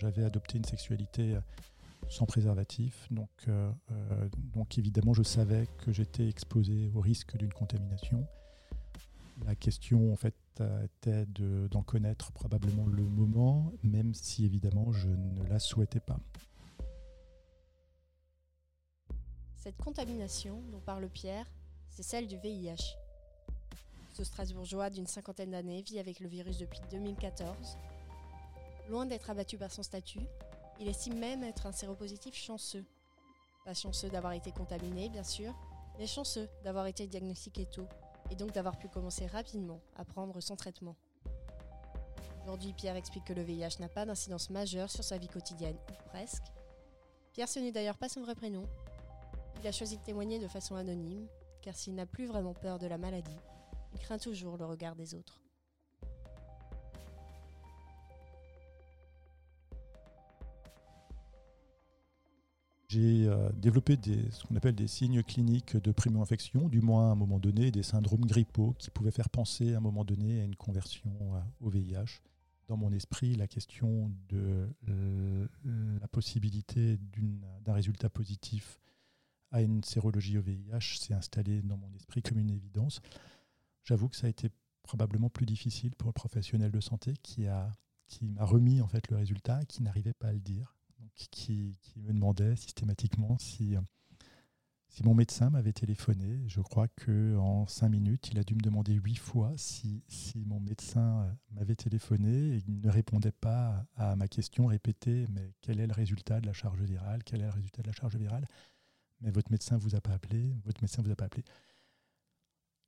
J'avais adopté une sexualité sans préservatif, donc évidemment je savais que j'étais exposé au risque d'une contamination. La question en fait était d'en connaître probablement le moment, même si évidemment je ne la souhaitais pas. Cette contamination dont parle Pierre, c'est celle du VIH. Ce Strasbourgeois d'une cinquantaine d'années vit avec le virus depuis 2014. Loin d'être abattu par son statut, il estime même être un séropositif chanceux. Pas chanceux d'avoir été contaminé, bien sûr, mais chanceux d'avoir été diagnostiqué tôt et donc d'avoir pu commencer rapidement à prendre son traitement. Aujourd'hui, Pierre explique que le VIH n'a pas d'incidence majeure sur sa vie quotidienne, ou presque. Pierre, ce n'est d'ailleurs pas son vrai prénom. Il a choisi de témoigner de façon anonyme, car s'il n'a plus vraiment peur de la maladie, il craint toujours le regard des autres. J'ai développé ce qu'on appelle des signes cliniques de primo-infection, du moins à un moment donné, des syndromes grippaux qui pouvaient faire penser à un moment donné à une conversion au VIH. Dans mon esprit, la question de la possibilité d'un résultat positif à une sérologie au VIH s'est installée dans mon esprit comme une évidence. J'avoue que ça a été probablement plus difficile pour le professionnel de santé qui m'a remis en fait le résultat et qui n'arrivait pas à le dire. Qui me demandait systématiquement si mon médecin m'avait téléphoné. Je crois qu'en 5 minutes, il a dû me demander 8 fois si mon médecin m'avait téléphoné, et il ne répondait pas à ma question répétée, mais quel est le résultat de la charge virale ? Quel est le résultat de la charge virale ? Mais votre médecin ne vous a pas appelé, votre médecin ne vous a pas appelé.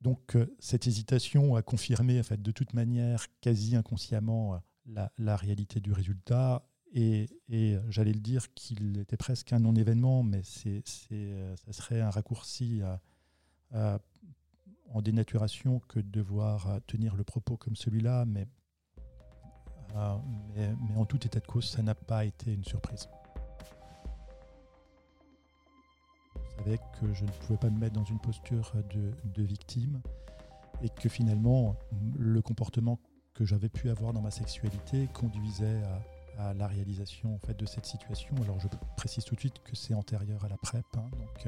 Donc cette hésitation a confirmé en fait, de toute manière quasi inconsciemment la réalité du résultat. Et j'allais le dire qu'il était presque un non-événement, mais ça serait un raccourci en dénaturation que de devoir tenir le propos comme celui-là. Mais en tout état de cause, ça n'a pas été une surprise. Je savais que je ne pouvais pas me mettre dans une posture de victime et que finalement, le comportement que j'avais pu avoir dans ma sexualité conduisait à la réalisation en fait, de cette situation. Alors je précise tout de suite que c'est antérieur à la PrEP, donc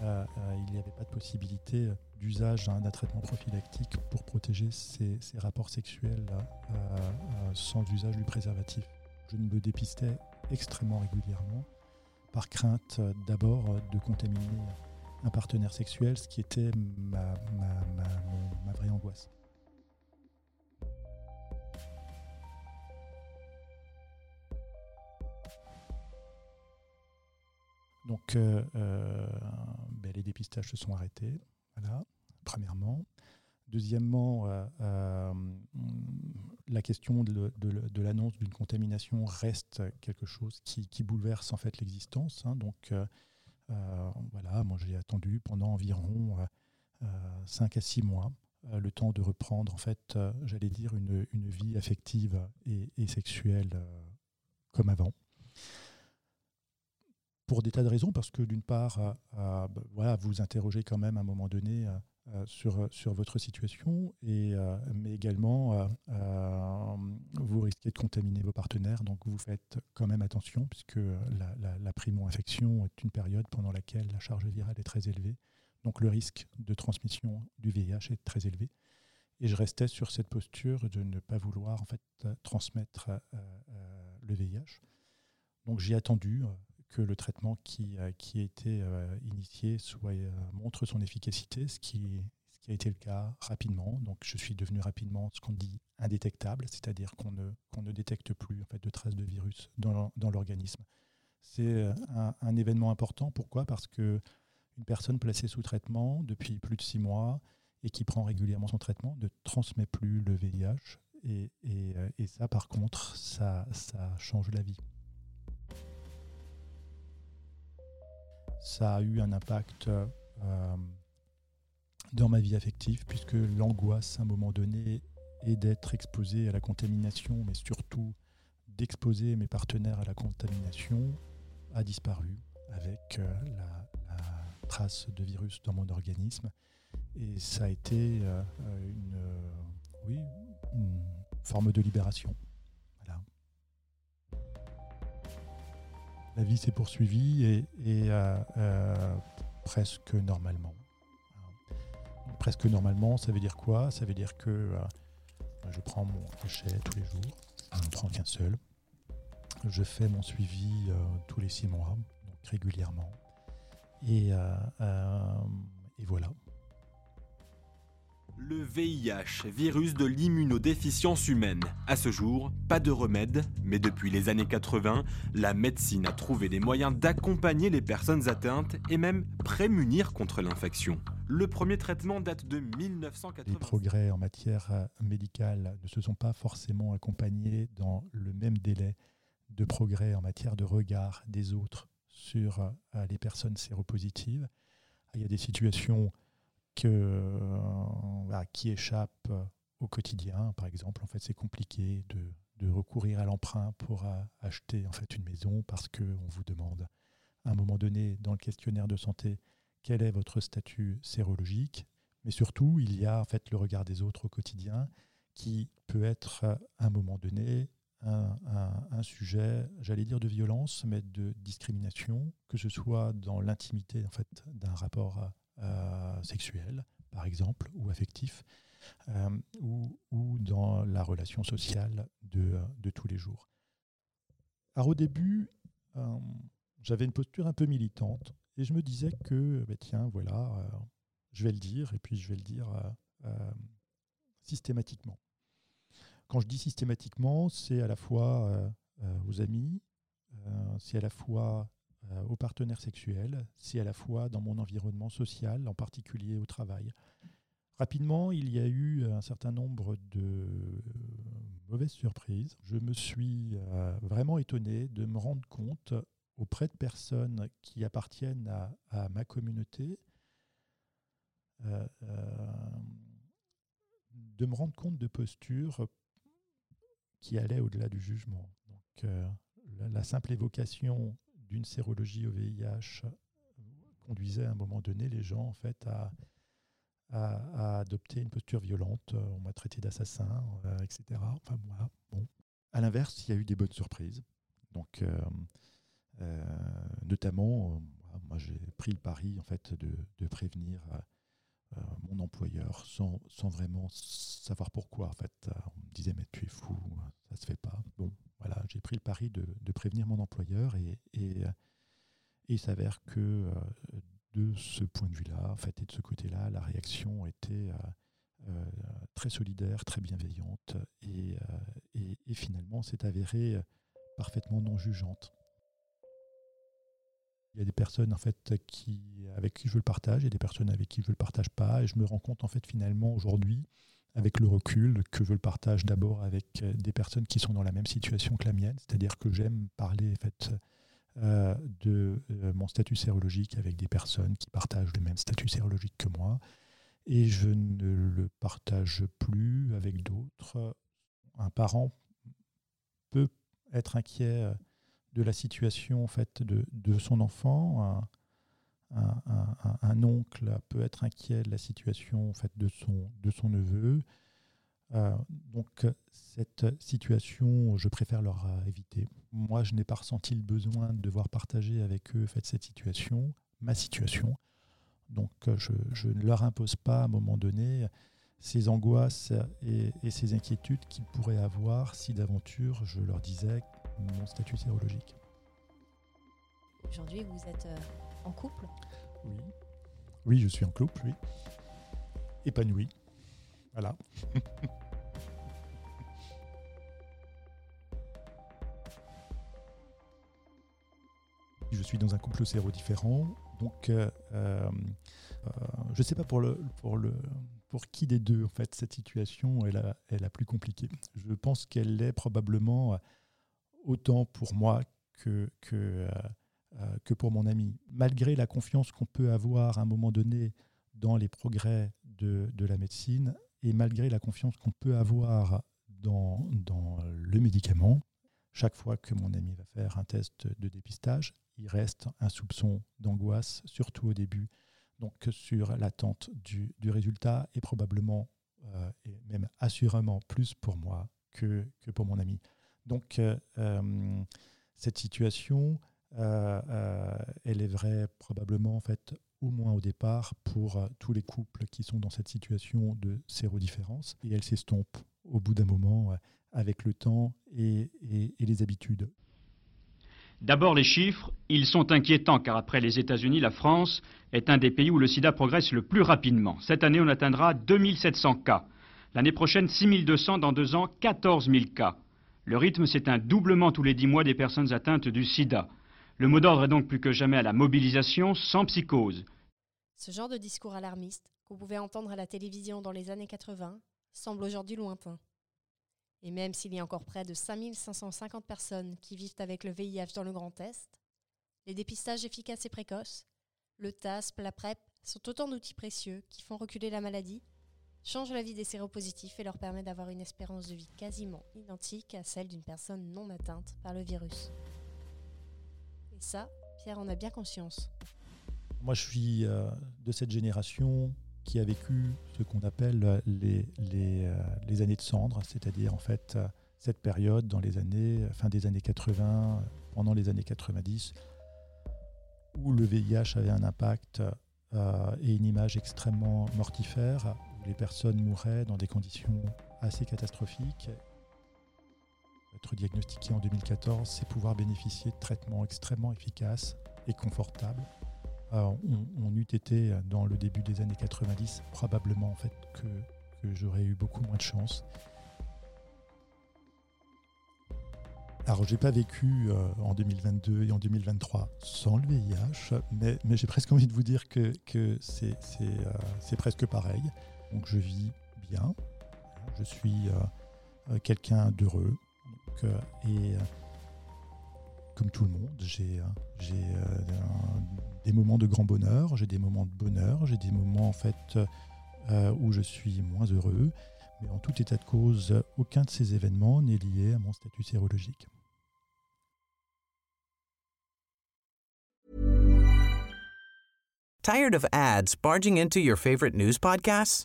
il n'y avait pas de possibilité d'usage d'un traitement prophylactique pour protéger ces rapports sexuels sans usage du préservatif. Je me dépistais extrêmement régulièrement par crainte d'abord de contaminer un partenaire sexuel, ce qui était ma vraie angoisse. Donc, les dépistages se sont arrêtés, voilà, premièrement. Deuxièmement, la question de l'annonce d'une contamination reste quelque chose qui bouleverse en fait l'existence. Donc, moi j'ai attendu pendant environ 5 à 6 mois le temps de reprendre en fait, une vie affective et sexuelle comme avant. Pour des tas de raisons, parce que d'une part, vous interrogez quand même à un moment donné sur votre situation, mais également vous risquez de contaminer vos partenaires, donc vous faites quand même attention, puisque la primo-infection est une période pendant laquelle la charge virale est très élevée, donc le risque de transmission du VIH est très élevé. Et je restais sur cette posture de ne pas vouloir en fait, transmettre le VIH. Donc j'ai attendu que le traitement qui a été initié montre son efficacité, ce qui a été le cas rapidement. Donc je suis devenu rapidement ce qu'on dit indétectable, c'est-à-dire qu'on ne détecte plus en fait, de traces de virus dans l'organisme. C'est un événement important. Pourquoi ? Parce qu'une personne placée sous traitement depuis plus de 6 mois et qui prend régulièrement son traitement ne transmet plus le VIH Et ça, par contre, ça change la vie. Ça a eu un impact dans ma vie affective, puisque l'angoisse, à un moment donné, est d'être exposé à la contamination, mais surtout d'exposer mes partenaires à la contamination, a disparu avec la trace de virus dans mon organisme. Et ça a été une forme de libération. Voilà. La vie s'est poursuivie et presque normalement. Presque normalement, ça veut dire quoi ? Ça veut dire que je prends mon cachet tous les jours, je ne prends qu'un seul. Je fais mon suivi tous les 6 mois, donc régulièrement. Et voilà. Le VIH, virus de l'immunodéficience humaine. À ce jour, pas de remède, mais depuis les années 80, la médecine a trouvé des moyens d'accompagner les personnes atteintes et même prémunir contre l'infection. Le premier traitement date de 1980. Les progrès en matière médicale ne se sont pas forcément accompagnés dans le même délai de progrès en matière de regard des autres sur les personnes séropositives. Il y a des situations qui échappent au quotidien. Par exemple, en fait, c'est compliqué de recourir à l'emprunt pour acheter en fait, une maison parce qu'on vous demande à un moment donné dans le questionnaire de santé quel est votre statut sérologique. Mais surtout, il y a en fait, le regard des autres au quotidien qui peut être à un moment donné un sujet, j'allais dire de violence, mais de discrimination, que ce soit dans l'intimité en fait, d'un rapport sexuel, par exemple, ou affectif, ou dans la relation sociale de tous les jours. Alors au début, j'avais une posture un peu militante, et je me disais que, je vais le dire, et puis je vais le dire systématiquement. Quand je dis systématiquement, c'est à la fois aux amis, c'est à la fois aux partenaires sexuels, c'est à la fois dans mon environnement social, en particulier au travail. Rapidement, il y a eu un certain nombre de mauvaises surprises. Je me suis vraiment étonné de me rendre compte auprès de personnes qui appartiennent à ma communauté, de me rendre compte de postures qui allait au-delà du jugement. Donc, la simple évocation d'une sérologie au VIH conduisait à un moment donné les gens en fait, à adopter une posture violente. On m'a traité d'assassin, etc. Enfin, voilà, bon. À l'inverse, il y a eu des bonnes surprises. Donc, notamment, moi, j'ai pris le pari en fait, de prévenir mon employeur sans vraiment savoir pourquoi. En fait, on me disait mais tu es fou, ça se fait pas. Bon, voilà, j'ai pris le pari de prévenir mon employeur et il s'avère que de ce point de vue-là, en fait, et de ce côté-là, la réaction était très solidaire, très bienveillante et finalement s'est avérée parfaitement non jugeante. Il y a des personnes en fait, avec qui je le partage et des personnes avec qui je ne le partage pas. Et je me rends compte en fait, finalement aujourd'hui, avec le recul, que je le partage d'abord avec des personnes qui sont dans la même situation que la mienne. C'est-à-dire que j'aime parler en fait, de mon statut sérologique avec des personnes qui partagent le même statut sérologique que moi. Et je ne le partage plus avec d'autres. Un parent peut être inquiet de la situation en fait, de son enfant. Un oncle peut être inquiet de la situation en fait, de son neveu. Donc cette situation, je préfère leur éviter. Moi, je n'ai pas ressenti le besoin de devoir partager avec eux en fait, cette situation, ma situation. Donc je ne leur impose pas à un moment donné ces angoisses et ces inquiétudes qu'ils pourraient avoir si d'aventure je leur disais mon statut sérologique. Aujourd'hui, vous êtes en couple ? Oui. Oui, je suis en couple, oui. Épanoui. Voilà. Je suis dans un couple séro différent, donc je ne sais pas pour le pour qui des deux, en fait, cette situation est la plus compliquée? Je pense qu'elle l'est probablement autant pour moi que pour mon ami. Malgré la confiance qu'on peut avoir à un moment donné dans les progrès de la médecine et malgré la confiance qu'on peut avoir dans le médicament, chaque fois que mon ami va faire un test de dépistage, il reste un soupçon d'angoisse, surtout au début, donc sur l'attente du résultat et probablement, et même assurément, plus pour moi que pour mon ami. Donc, cette situation, elle est vraie probablement, en fait, au moins au départ, pour tous les couples qui sont dans cette situation de sérodifférence. Et elle s'estompe au bout d'un moment avec le temps et les habitudes. D'abord les chiffres, ils sont inquiétants car après les États-Unis, la France est un des pays où le sida progresse le plus rapidement. Cette année, on atteindra 2700 cas. L'année prochaine, 6200, dans 2 ans, 14 000 cas. Le rythme, c'est un doublement tous les 10 mois des personnes atteintes du sida. Le mot d'ordre est donc plus que jamais à la mobilisation sans psychose. Ce genre de discours alarmiste qu'on pouvait entendre à la télévision dans les années 80 semble aujourd'hui lointain. Et même s'il y a encore près de 5550 personnes qui vivent avec le VIH dans le Grand Est, les dépistages efficaces et précoces, le TASP, la PrEP, sont autant d'outils précieux qui font reculer la maladie, changent la vie des séropositifs et leur permettent d'avoir une espérance de vie quasiment identique à celle d'une personne non atteinte par le virus. Et ça, Pierre en a bien conscience. Moi, je suis de cette génération qui a vécu ce qu'on appelle les années de cendre, c'est-à-dire en fait cette période dans les années, fin des années 80, pendant les années 90, où le VIH avait un impact et une image extrêmement mortifère, où les personnes mouraient dans des conditions assez catastrophiques. Être diagnostiqué en 2014, c'est pouvoir bénéficier de traitements extrêmement efficaces et confortables. On eût été dans le début des années 90, probablement en fait que j'aurais eu beaucoup moins de chance. Alors j'ai pas vécu en 2022 et en 2023 sans le VIH, mais j'ai presque envie de vous dire que c'est presque pareil. Donc je vis bien, je suis quelqu'un d'heureux et comme tout le monde, j'ai des moments de grand bonheur, j'ai des moments de bonheur, j'ai des moments en fait où je suis moins heureux, mais en tout état de cause, aucun de ces événements n'est lié à mon statut sérologique. Tired of ads barging into your favorite news podcasts?